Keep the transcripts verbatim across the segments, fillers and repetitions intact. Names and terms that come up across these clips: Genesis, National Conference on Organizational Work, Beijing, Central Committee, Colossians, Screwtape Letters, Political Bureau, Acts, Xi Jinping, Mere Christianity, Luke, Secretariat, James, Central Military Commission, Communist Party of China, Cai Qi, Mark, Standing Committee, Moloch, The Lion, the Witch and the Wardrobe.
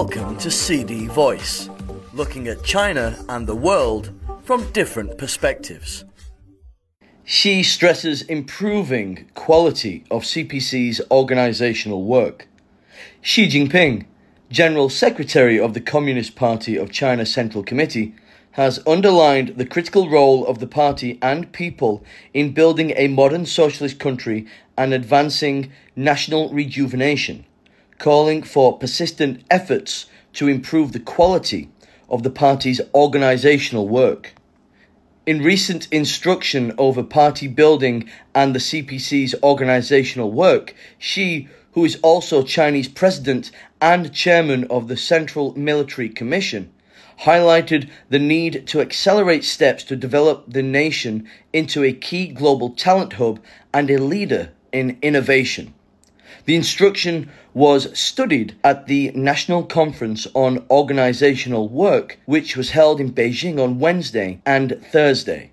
Welcome to C D Voice, looking at China and the world from different perspectives. Xi stresses improving quality of C P C's organizational work. Xi Jinping, General Secretary of the Communist Party of China Central Committee, has underlined the critical role of the party and people in building a modern socialist country and advancing national rejuvenation, calling for persistent efforts to improve the quality of the party's organizational work. In recent instruction over party building and the C P C's organizational work, Xi, who is also Chinese president and chairman of the Central Military Commission, highlighted the need to accelerate steps to develop the nation into a key global talent hub and a leader in innovation. The instruction was studied at the National Conference on Organizational Work, which was held in Beijing on Wednesday and Thursday.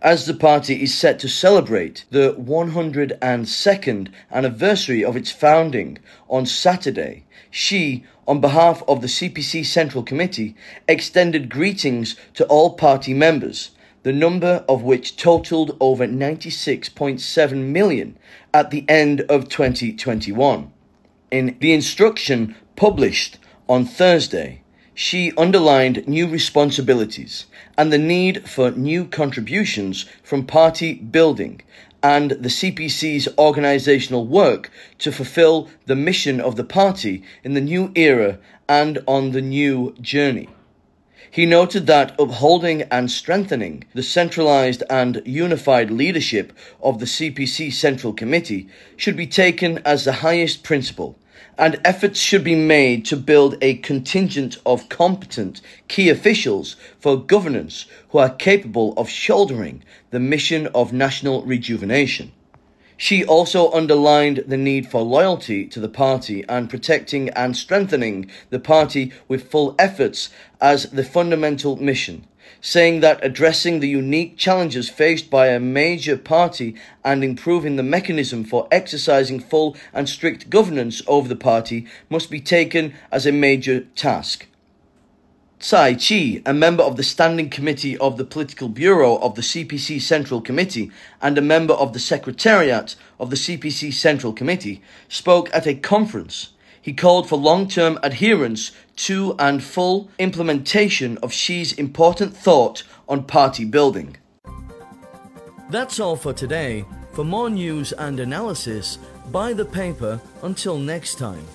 As the party is set to celebrate the one hundred second anniversary of its founding on Saturday, Xi, on behalf of the C P C Central Committee, extended greetings to all party members, the number of which totaled over ninety-six point seven million at the end of twenty twenty-one. In the instruction published on Thursday, Xi underlined new responsibilities and the need for new contributions from party building and the C P C's organizational work to fulfill the mission of the party in the new era and on the new journey. He noted that upholding and strengthening the centralized and unified leadership of the C P C Central Committee should be taken as the highest principle, and efforts should be made to build a contingent of competent key officials for governance who are capable of shouldering the mission of national rejuvenation. She also underlined the need for loyalty to the party and protecting and strengthening the party with full efforts as the fundamental mission, saying that addressing the unique challenges faced by a major party and improving the mechanism for exercising full and strict governance over the party must be taken as a major task. Cai Qi, a member of the Standing Committee of the Political Bureau of the C P C Central Committee and a member of the Secretariat of the C P C Central Committee, spoke at a conference. He called for long-term adherence to and full implementation of Xi's important thought on party building. That's all for today. For more news and analysis, buy the paper. Until next time.